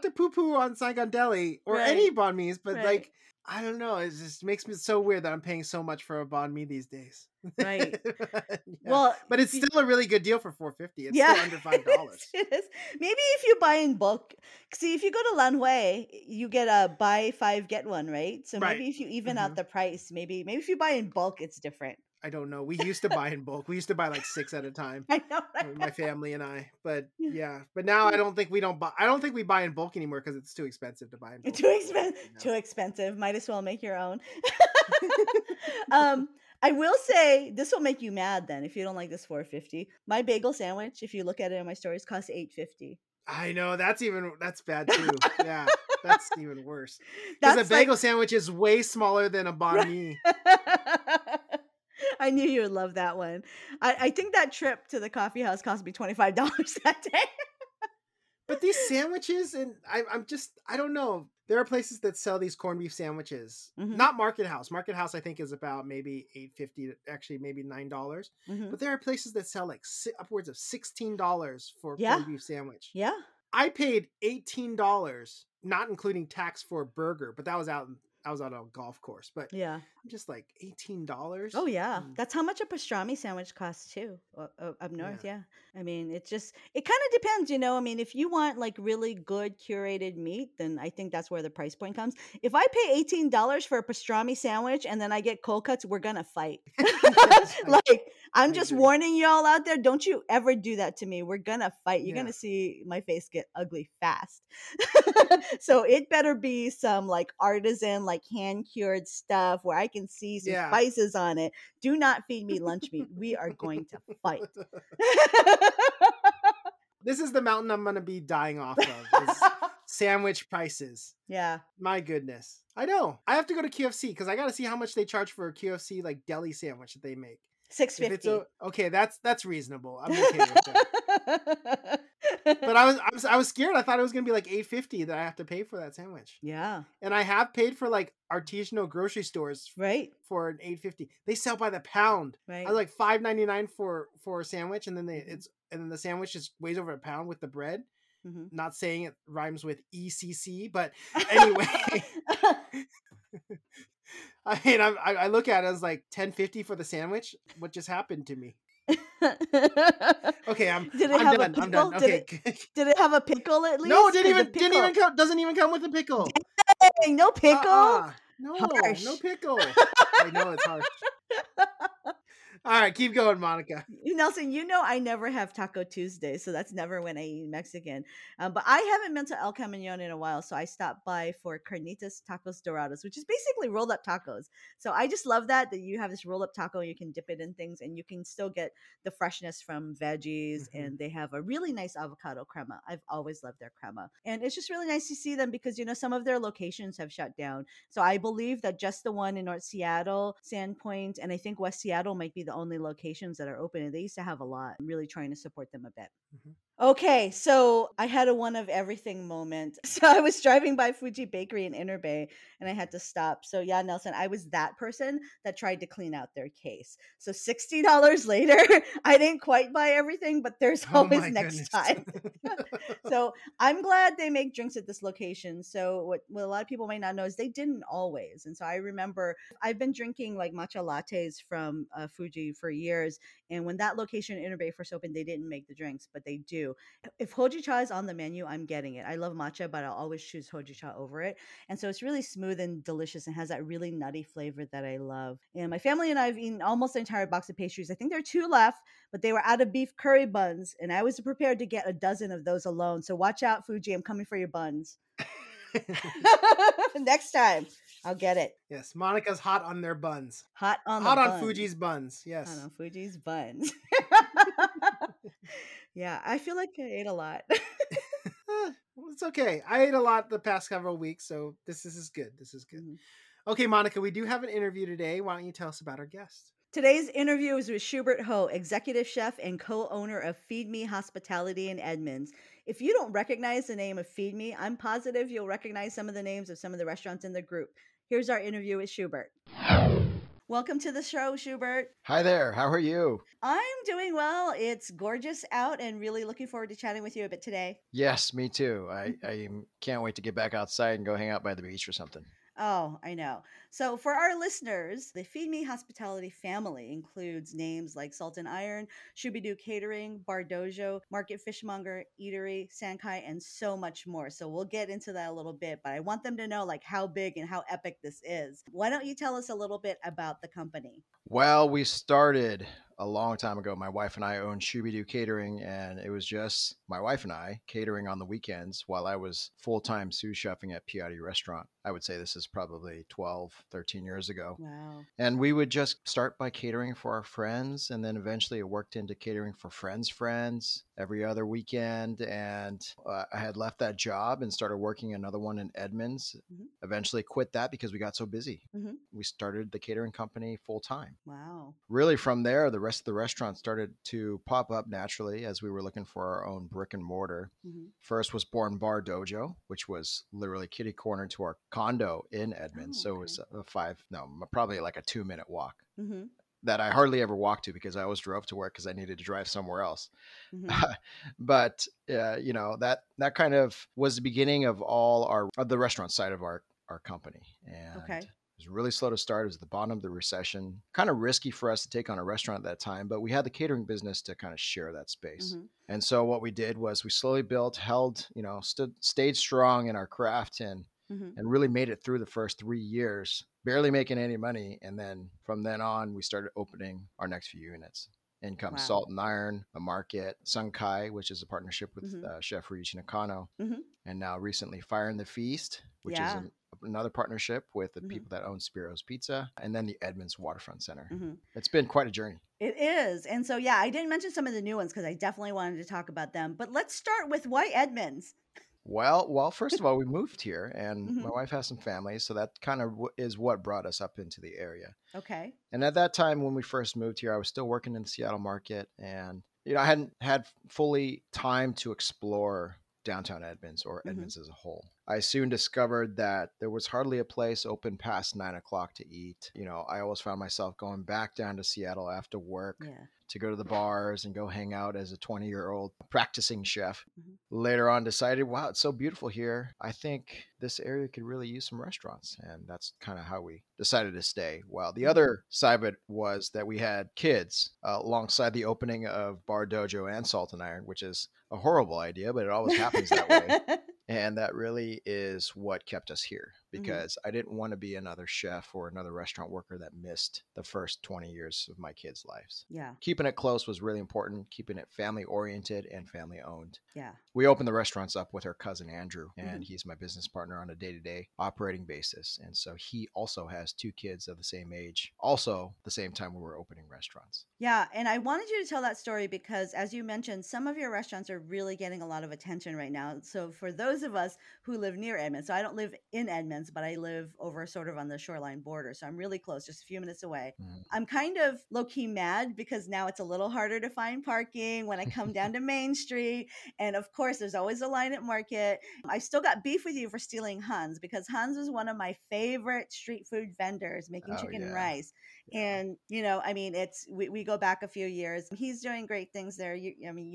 to poo-poo on Saigon Deli or any banh mi's, but like, I don't know. It just makes me so weird that I'm paying so much for a banh mi these days. Right. Yeah. Well, but it's still a really good deal for $4.50. It's still under $5. It is. Maybe if you buy in bulk. See, if you go to Lan Hue, you get a buy 5 get 1, right? So maybe if you even out the price, maybe if you buy in bulk, it's different. I don't know. We used to buy in bulk. We used to buy like 6 at a time. I know, right? My family and I. But yeah. But now I don't think we buy in bulk anymore because it's too expensive to buy in bulk. Too expensive. Might as well make your own. I will say this will make you mad then if you don't like this $4.50. My bagel sandwich, if you look at it in my stories, costs $8.50. I know, that's bad too. Yeah. That's even worse. Because a bagel sandwich is way smaller than a banh mi. I knew you would love that one. I think that trip to the coffee house cost me $25 that day. But these sandwiches, and I don't know. There are places that sell these corned beef sandwiches. Mm-hmm. Not Market House. Market House, I think, is about maybe $8.50, actually maybe $9. Mm-hmm. But there are places that sell like upwards of $16 for a corned beef sandwich. Yeah. I paid $18, not including tax for a burger, but I was out on a golf course, but yeah, I'm just like $18. Oh yeah. That's how much a pastrami sandwich costs too up north. Yeah. I mean, it kind of depends, you know, I mean, if you want like really good curated meat, then I think that's where the price point comes. If I pay $18 for a pastrami sandwich and then I get cold cuts, we're going to fight. Like, I'm just warning y'all out there. Don't you ever do that to me. We're going to fight. You're going to see my face get ugly fast. So it better be some like artisan, like hand cured stuff where I can see some spices on it. Do not feed me lunch meat. We are going to fight. This is the mountain I'm going to be dying off of. Is sandwich prices. Yeah. My goodness. I know. I have to go to QFC because I got to see how much they charge for a QFC like deli sandwich that they make. $6.50. Okay, that's reasonable. I'm okay with that. But I was scared. I thought it was gonna be like $8.50 that I have to pay for that sandwich. Yeah. And I have paid for like artisanal grocery stores for an $8.50. They sell by the pound. Right. I was like $5.99 for a sandwich, and then the sandwich just weighs over a pound with the bread. Mm-hmm. Not saying it rhymes with ECC, but anyway. I mean, I look at it as like $10.50 for the sandwich. What just happened to me? Okay, I'm done. Okay. Did it have a pickle at least? No, it didn't even come. Doesn't even come with a pickle. Dang, no pickle. No, harsh. No pickle. I know it's harsh. All right, keep going, Monica. Nelson, you know I never have Taco Tuesday, so that's never when I eat Mexican. But I haven't been to El Caminón in a while, so I stopped by for Carnitas Tacos Dorados, which is basically rolled-up tacos. So I just love that you have this rolled-up taco, you can dip it in things, and you can still get the freshness from veggies, and they have a really nice avocado crema. I've always loved their crema. And it's just really nice to see them because, you know, some of their locations have shut down. So I believe that just the one in North Seattle, Sandpoint, and I think West Seattle might be the only locations that are open, and they used to have a lot. I'm really trying to support them a bit. Okay, so I had a one of everything moment. So I was driving by Fuji Bakery in Inner Bay and I had to stop. So yeah, Nelson, I was that person that tried to clean out their case. So $60 later, I didn't quite buy everything, but there's always next time. So I'm glad they make drinks at this location. So what a lot of people might not know is they didn't always. And so I remember I've been drinking like matcha lattes from Fuji for years. And when that location in Inner Bay first opened, they didn't make the drinks, but they do. If hojicha is on the menu, I'm getting it. I love matcha, but I'll always choose hojicha over it. And so it's really smooth and delicious and has that really nutty flavor that I love. And my family and I have eaten almost the entire box of pastries. I think there are two left, but they were out of beef curry buns. And I was prepared to get a dozen of those alone. So watch out, Fuji. I'm coming for your buns. Next time, I'll get it. Yes, Monica's hot on their buns. Hot on Fuji's buns. Yes. Hot on Fuji's buns. Yeah, I feel like I ate a lot. It's okay. I ate a lot the past several weeks, so this is good. This is good. Mm-hmm. Okay, Monica, we do have an interview today. Why don't you tell us about our guest? Today's interview is with Schubert Ho, executive chef and co-owner of Feed Me Hospitality in Edmonds. If you don't recognize the name of Feed Me, I'm positive you'll recognize some of the names of some of the restaurants in the group. Here's our interview with Schubert. Welcome to the show, Schubert. Hi there. How are you? I'm doing well. It's gorgeous out and really looking forward to chatting with you a bit today. Yes, me too. I can't wait to get back outside and go hang out by the beach or something. Oh, I know. So for our listeners, the Feed Me Hospitality family includes names like Salt and Iron, Shoobeedoo Catering, Bar Dojo, Market Fishmonger, Eatery, Sankai, and so much more. So we'll get into that a little bit, but I want them to know like how big and how epic this is. Why don't you tell us a little bit about the company? Well, we started a long time ago. My wife and I owned Shoobeedoo Catering, and it was just my wife and I catering on the weekends while I was full-time sous chefing at Piatti restaurant. I would say this is probably 12-13 years ago. Wow. And we would just start by catering for our friends, and then eventually it worked into catering for friends' friends every other weekend. And I had left that job and started working another one in Edmonds. Mm-hmm. Eventually quit that because we got so busy. Mm-hmm. We started the catering company full-time. Wow. Really from there, the rest of the restaurant started to pop up naturally as we were looking for our own brick and mortar. Mm-hmm. First was born Bar Dojo, which was literally kitty corner to our condo in Edmonds. Oh, okay. So it was probably like a 2-minute walk. Mm-hmm. That I hardly ever walked to because I always drove to work because I needed to drive somewhere else. Mm-hmm. But you know, that kind of was the beginning of all the restaurant side of our company. And okay. It was really slow to start. It was at the bottom of the recession, kind of risky for us to take on a restaurant at that time, but we had the catering business to kind of share that space. Mm-hmm. And so what we did was we slowly built, held, you know, stayed strong in our craft and really made it through the first 3 years, barely making any money. And then from then on, we started opening our next few units. In comes Salt and Iron, a Market, Sunkai, which is a partnership with Chef Ryuichi Nakano, and now recently Fire and the Feast, which is another partnership with the people that own Spiro's Pizza, and then the Edmonds Waterfront Center. It's been quite a journey. It is. And so, yeah, I didn't mention some of the new ones because I definitely wanted to talk about them. But let's start with why Edmonds? Well, first of all, we moved here and my wife has some family. So that kind of is what brought us up into the area. Okay. And at that time, when we first moved here, I was still working in the Seattle market and, you know, I hadn't had fully time to explore downtown Edmonds or Edmonds as a whole. I soon discovered that there was hardly a place open past 9 o'clock to eat. You know, I always found myself going back down to Seattle after work to go to the bars and go hang out as a 20-year-old practicing chef. Later on decided, wow, it's so beautiful here. I think this area could really use some restaurants. And that's kind of how we decided to stay. Well, the other side of it was that we had kids alongside the opening of Bar Dojo and Salt and Iron, which is a horrible idea, but it always happens that way. And that really is what kept us here because I didn't want to be another chef or another restaurant worker that missed the first 20 years of my kids' lives. Yeah. Keeping it close was really important, keeping it family oriented and family owned. Yeah. We opened the restaurants up with her cousin, Andrew, and he's my business partner on a day-to-day operating basis. And so he also has two kids of the same age, also the same time we were opening restaurants. Yeah. And I wanted you to tell that story because as you mentioned, some of your restaurants are really getting a lot of attention right now. So for those of us who live near Edmonds, so I don't live in Edmonds, but I live over sort of on the shoreline border. So I'm really close, just a few minutes away. I'm kind of low-key mad because now it's a little harder to find parking when I come down to Main Street. And of course, there's always a line at Market. I still got beef with you for stealing Hans because Hans was one of my favorite street food vendors making chicken and rice. And, you know, I mean, it's, we go back a few years. He's doing great things there. You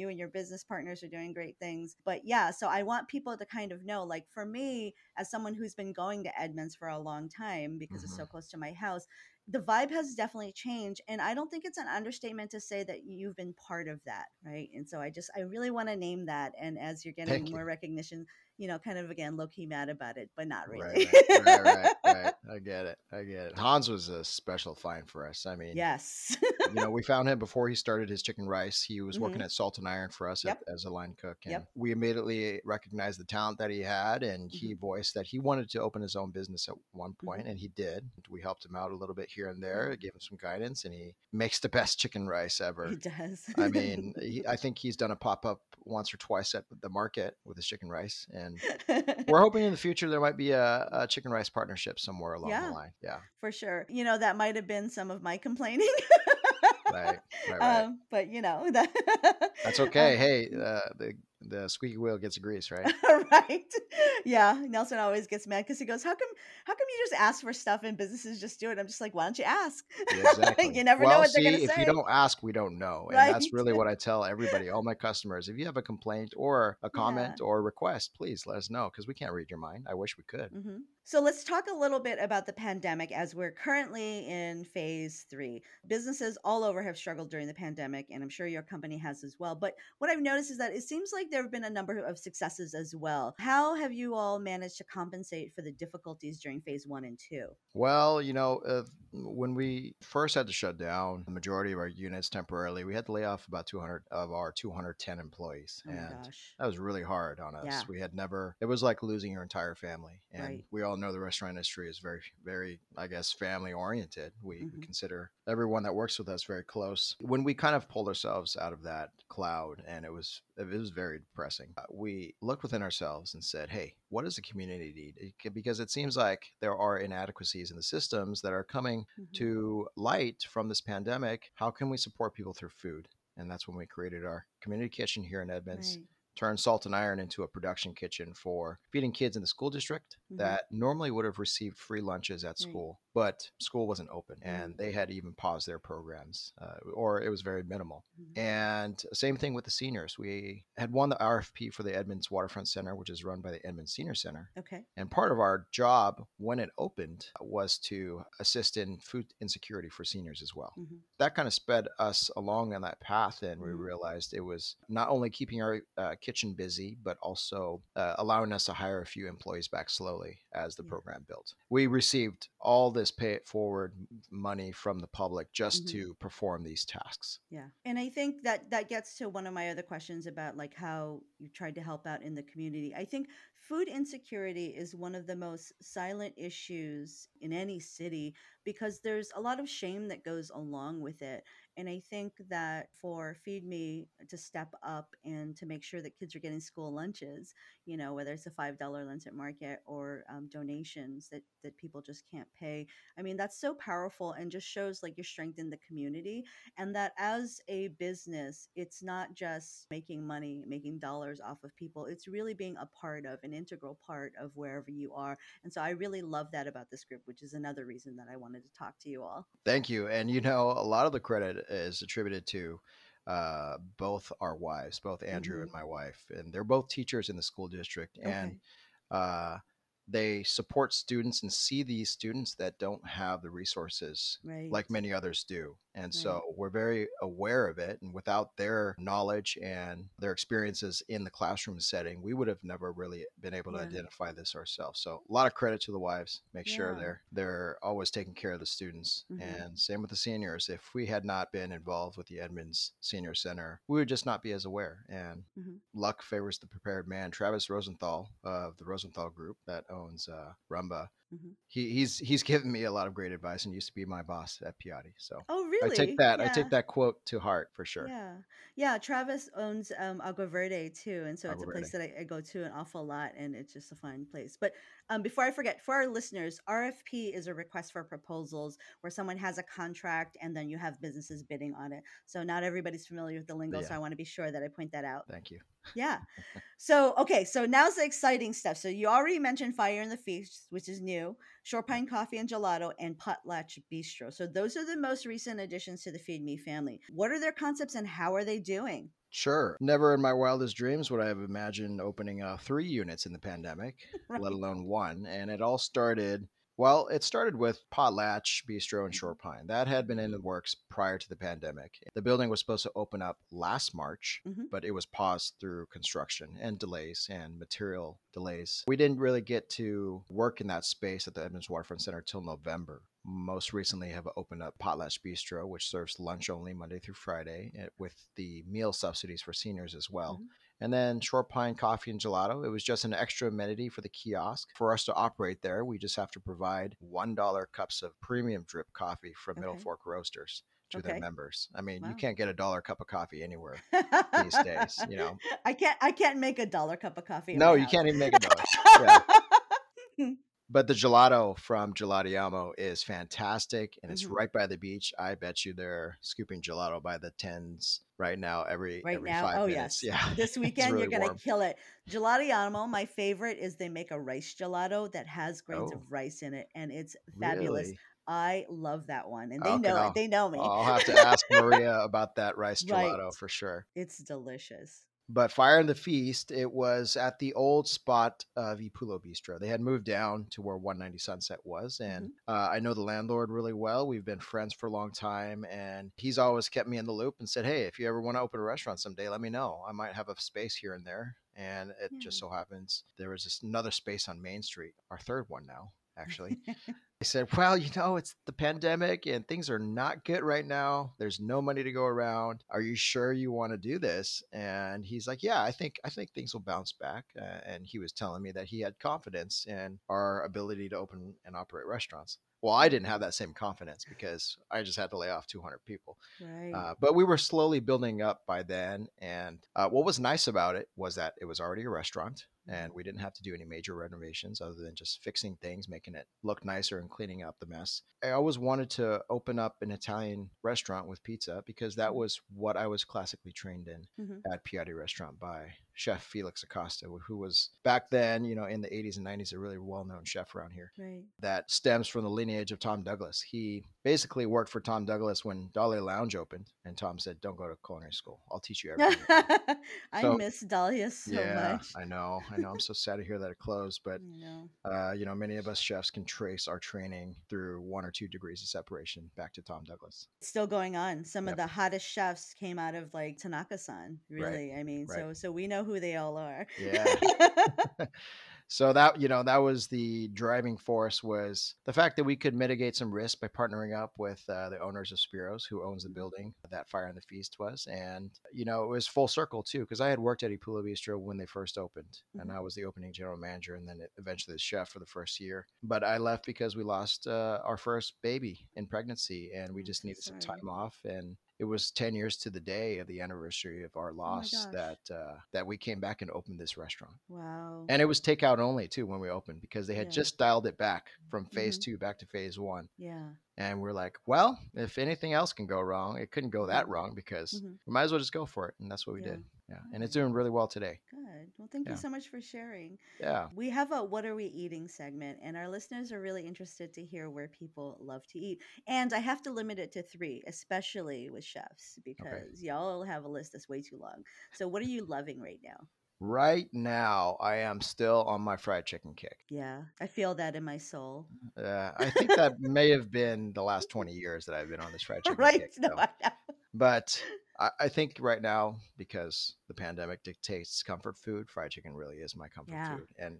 and your business partners are doing great things. But yeah, so I want people to kind of know, like for me, as someone who's been going to Edmonds for a long time, because it's so close to my house, the vibe has definitely changed. And I don't think it's an understatement to say that you've been part of that. Right. And so I really want to name that. And as you're getting more recognition, you know, kind of, again, low-key mad about it, but not really. Right. I get it. Hans was a special find for us. I mean, yes. You know, we found him before he started his chicken rice. He was working at Salt and Iron for us as a line cook. And we immediately recognized the talent that he had. And he voiced that he wanted to open his own business at one point, and he did. We helped him out a little bit here and there, gave him some guidance, and he makes the best chicken rice ever. He does. I mean, I think he's done a pop-up once or twice at the market with his chicken rice. And we're hoping in the future there might be a chicken rice partnership somewhere along the line. Yeah, for sure. You know, that might have been some of my complaining. Right. But, you know. That's okay. Hey, the squeaky wheel gets grease, right? Right. Yeah. Nelson always gets mad because he goes, how come you just ask for stuff and businesses just do it? I'm just like, why don't you ask? Exactly. You never know what they're going to say. If you don't ask, we don't know. Right? And that's really what I tell everybody, all my customers. If you have a complaint or a comment or a request, please let us know because we can't read your mind. I wish we could. So let's talk a little bit about the pandemic as we're currently in phase 3. Businesses all over have struggled during the pandemic, and I'm sure your company has as well. But what I've noticed is that it seems like there have been a number of successes as well. How have you all managed to compensate for the difficulties during phase 1 and 2? Well, you know, when we first had to shut down the majority of our units temporarily, we had to lay off about 200 of our 210 employees. Oh my gosh. That was really hard on us. Yeah. It was like losing your entire family. And we all know the restaurant industry is very, very, I guess, family oriented. We consider everyone that works with us very close. When we kind of pulled ourselves out of that cloud, and it was very depressing, we looked within ourselves and said, hey, what does the community need? Because it seems like there are inadequacies in the systems that are coming to light from this pandemic. How can we support people through food? And that's when we created our community kitchen here in Edmonds. Right. Turned Salt and Iron into a production kitchen for feeding kids in the school district that normally would have received free lunches at school, but school wasn't open and they had even paused their programs or it was very minimal. And same thing with the seniors. We had won the RFP for the Edmonds Waterfront Center, which is run by the Edmonds Senior Center. Okay. And part of our job when it opened was to assist in food insecurity for seniors as well. That kind of sped us along on that path. And we realized it was not only keeping our kitchen busy, but also allowing us to hire a few employees back slowly as the program built. We received all this pay it forward money from the public just to perform these tasks. Yeah. And I think that that gets to one of my other questions about like how you tried to help out in the community. I think food insecurity is one of the most silent issues in any city because there's a lot of shame that goes along with it. And I think that for Feed Me to step up and to make sure that kids are getting school lunches, you know, whether it's a $5 lunch at Market or donations that, people just can't pay. I mean, that's so powerful and just shows like your strength in the community and that as a business, it's not just making money, making dollars off of people. It's really being a part of, an integral part of wherever you are. And so I really love that about this group, which is another reason that I wanted to talk to you all. Thank you. And, you know, a lot of the credit is attributed to both our wives, both Andrew and my wife, and they're both teachers in the school district, and they support students and see these students that don't have the resources like many others do. And so we're very aware of it. And without their knowledge and their experiences in the classroom setting, we would have never really been able to identify this ourselves. So a lot of credit to the wives, make sure they're always taking care of the students. And same with the seniors. If we had not been involved with the Edmonds Senior Center, we would just not be as aware. And luck favors the prepared man. Travis Rosenthal of the Rosenthal Group that owns Rumba. He's given me a lot of great advice and used to be my boss at Piatti. So I take that I take that quote to heart for sure. Yeah, yeah. Travis owns Algo Verde too, and so Agua it's a place Verde. That I go to an awful lot, and it's just a fine place. But before I forget, for our listeners, RFP is a request for proposals where someone has a contract and then you have businesses bidding on it. So not everybody's familiar with the lingo, so I want to be sure that I point that out. Thank you. Yeah. So, okay. So now's the exciting stuff. So you already mentioned Fire and the Feast, which is new, Shore Pine Coffee and Gelato, and Potlatch Bistro. So those are the most recent additions to the Feed Me family. What are their concepts and how are they doing? Sure. Never in my wildest dreams would I have imagined opening 3 units in the pandemic, let alone 1. And it all started... Well, it started with Potlatch Bistro and Shore Pine. That had been in the works prior to the pandemic. The building was supposed to open up last March, but it was paused through construction and delays and material delays. We didn't really get to work in that space at the Edmonds Waterfront Center till November. Most recently have opened up Potlatch Bistro, which serves lunch only Monday through Friday with the meal subsidies for seniors as well. And then Shore Pine Coffee and Gelato. It was just an extra amenity for the kiosk. For us to operate there, we just have to provide $1 cups of premium drip coffee from Middle Fork Roasters to their members. I mean, you can't get a dollar cup of coffee anywhere these days, you know. I can't make a dollar cup of coffee. No, you can't even make a dollar. But the gelato from Gelatiamo is fantastic, and it's right by the beach. I bet you they're scooping gelato by the tens right now, every now, 5 minutes. Yeah. This weekend, really you're going to kill it. Gelatiamo, my favorite, is they make a rice gelato that has grains of rice in it, and it's fabulous. Really? I love that one, and they know it. They know me. I'll have to ask Maria about that rice gelato for sure. It's delicious. But Fire and the Feast, it was at the old spot of Épulo Bistro. They had moved down to where 190 Sunset was. And I know the landlord really well. We've been friends for a long time. And he's always kept me in the loop and said, hey, if you ever want to open a restaurant someday, let me know. I might have a space here and there. And it just so happens there was this another space on Main Street, our third one now, actually. I said, well, you know, it's the pandemic and things are not good right now. There's no money to go around. Are you sure you want to do this? And he's like, yeah, I think things will bounce back. And he was telling me that he had confidence in our ability to open and operate restaurants. Well, I didn't have that same confidence because I just had to lay off 200 people. Right. But we were slowly building up by then. And what was nice about it was that it was already a restaurant. And we didn't have to do any major renovations other than just fixing things, making it look nicer and cleaning up the mess. I always wanted to open up an Italian restaurant with pizza because that was what I was classically trained in at Piatti Restaurant by Chef Felix Acosta, who was back then, you know, in the 80s and 90s, a really well-known chef around here. Right. That stems from the lineage of Tom Douglas. He basically worked for Tom Douglas when Dahlia Lounge opened, and Tom said, don't go to culinary school. I'll teach you everything. I miss Dahlia so much. Yeah, I know. I'm so sad to hear that it closed, but, you know, many of us chefs can trace our training through 1 or 2 degrees of separation back to Tom Douglas. It's still going on. Some of the hottest chefs came out of like Tanaka-san, really. Right. I mean, so we know who they all are. Yeah. So that, you know, that was the driving force, was the fact that we could mitigate some risk by partnering up with the owners of Spiro's, who owns the building that Fire and the Feast was. And, you know, it was full circle too, because I had worked at Épulo Bistro when they first opened, and I was the opening general manager and then eventually the chef for the first year. But I left because we lost our first baby in pregnancy, and we just needed some time off. And it was 10 years to the day of the anniversary of our loss that we came back and opened this restaurant. Wow. And it was takeout only too when we opened, because they had just dialed it back from phase two back to phase one. Yeah. And we're like, well, if anything else can go wrong, it couldn't go that wrong, because we might as well just go for it. And that's what we did. Yeah. And it's doing really well today. Good. Well, thank you so much for sharing. Yeah. We have a What Are We Eating segment, and our listeners are really interested to hear where people love to eat. And I have to limit it to 3, especially with chefs, because y'all have a list that's way too long. So what are you loving right now? Right now, I am still on my fried chicken kick. Yeah, I feel that in my soul. I think that may have been the last 20 years that I've been on this fried chicken kick. No, I know. But I think right now, because the pandemic dictates comfort food, fried chicken really is my comfort food. And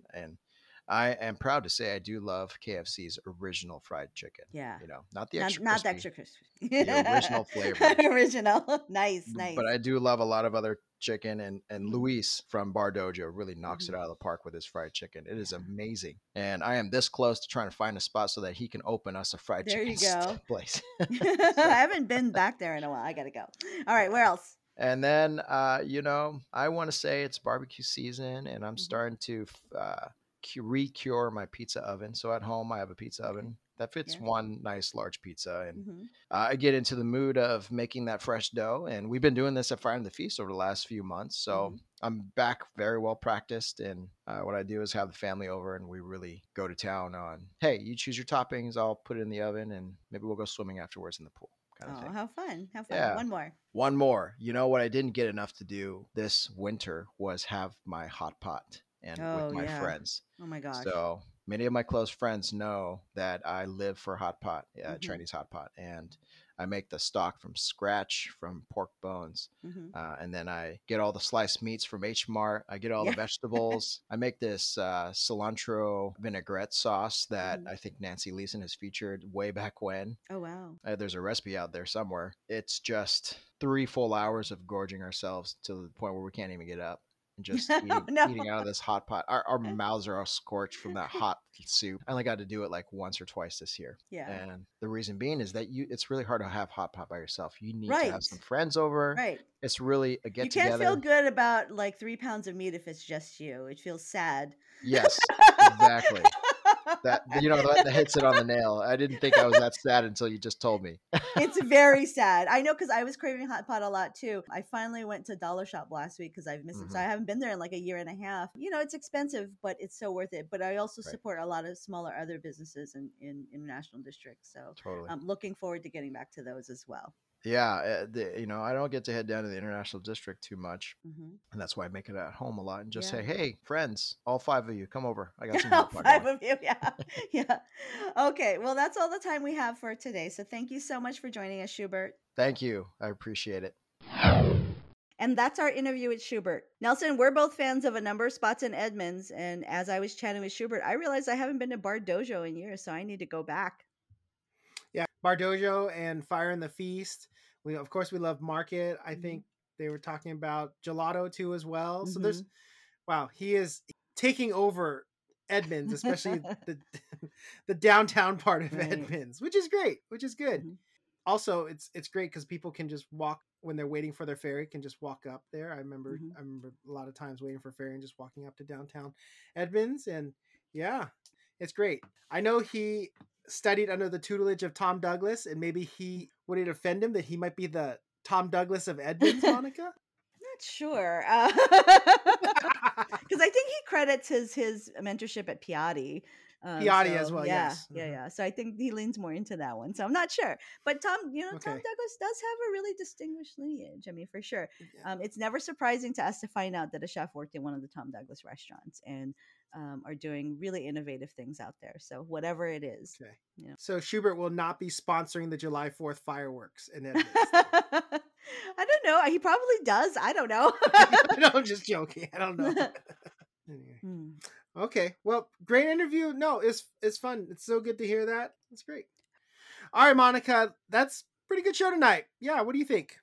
I am proud to say I do love KFC's original fried chicken. Yeah. You know, not the extra crispy. Not the extra crispy. The original flavor. Original. Nice. But I do love a lot of other chicken, and Luis from Bar Dojo really knocks it out of the park with his fried chicken. It is amazing. And I am this close to trying to find a spot so that he can open us a fried chicken place. I haven't been back there in a while. I got to go. All right. Where else? And then, you know, I want to say it's barbecue season, and I'm starting to recure my pizza oven. So at home, I have a pizza oven that fits one nice large pizza. And I get into the mood of making that fresh dough. And we've been doing this at Fire and the Feast over the last few months. So I'm back very well practiced. And what I do is have the family over, and we really go to town on, hey, you choose your toppings, I'll put it in the oven, and maybe we'll go swimming afterwards in the pool. Kind of thing. How fun. Yeah. One more. You know what I didn't get enough to do this winter was have my hot pot and with my friends. Oh my gosh. So many of my close friends know that I live for hot pot, Chinese hot pot. And I make the stock from scratch from pork bones. And then I get all the sliced meats from H Mart. I get all the vegetables. I make this cilantro vinaigrette sauce that I think Nancy Leeson has featured way back when. Oh, wow. There's a recipe out there somewhere. It's just 3 full hours of gorging ourselves to the point where we can't even get up. And just eating out of this hot pot. Our mouths are all scorched from that hot soup. I only got to do it like once or twice this year. Yeah. And the reason being is that it's really hard to have hot pot by yourself. You need to have some friends over. Right. It's really a get together. You can't feel good about like 3 pounds of meat if it's just you. It feels sad. Yes, exactly. That hits it on the nail. I didn't think I was that sad until you just told me. It's very sad. I know, because I was craving hot pot a lot too. I finally went to Dollar Shop last week because I've missed it. So I haven't been there in like a year and a half. You know, it's expensive, but it's so worth it. But I also support a lot of smaller other businesses in international districts. So I'm looking forward to getting back to those as well. Yeah. I don't get to head down to the international district too much. And that's why I make it at home a lot and just say, hey, friends, all 5 of you, come over. I got some hot pot. Yeah. Okay. Well, that's all the time we have for today. So thank you so much for joining us, Schubert. Thank you. I appreciate it. And that's our interview with Schubert. Nelson, we're both fans of a number of spots in Edmonds. And as I was chatting with Schubert, I realized I haven't been to Bar Dojo in years, so I need to go back. Yeah, Bar Dojo and Fire and the Feast. We, of course, we love Market. I think they were talking about Gelato too as well. So there's, he is taking over Edmonds, especially the downtown part of Edmonds, which is great, which is good. Also, it's great because people can just walk when they're waiting for their ferry, can just walk up there. I remember a lot of times waiting for ferry and just walking up to downtown Edmonds, and it's great. I know he studied under the tutelage of Tom Douglas, and maybe would it offend him that he might be the Tom Douglas of Edmonds, Monica? I'm not sure. Because I think he credits his mentorship at Piatti. Piatti as well, yes. Yeah. So I think he leans more into that one. So I'm not sure. But Tom Douglas does have a really distinguished lineage. I mean, for sure. It's never surprising to us to find out that a chef worked in one of the Tom Douglas restaurants. And are doing really innovative things out there. So whatever it is. Okay. You know. So Schubert will not be sponsoring the July 4th fireworks in Edmonds. I don't know. He probably does. I don't know. No, I'm just joking. I don't know. Anyway. Mm. Okay. Well, great interview. No, it's fun. It's so good to hear that. It's great. All right, Monica, that's pretty good show tonight. Yeah. What do you think?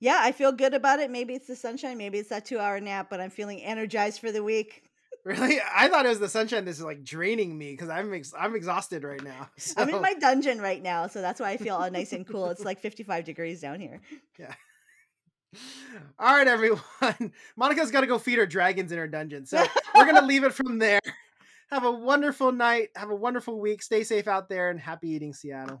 Yeah, I feel good about it. Maybe it's the sunshine. Maybe it's that 2-hour nap, but I'm feeling energized for the week. Really? I thought it was the sunshine that's like draining me because I'm exhausted right now. So. I'm in my dungeon right now, so that's why I feel all nice and cool. It's like 55 degrees down here. Yeah. All right, everyone. Monica's got to go feed her dragons in her dungeon, so we're going to leave it from there. Have a wonderful night. Have a wonderful week. Stay safe out there, and happy eating, Seattle.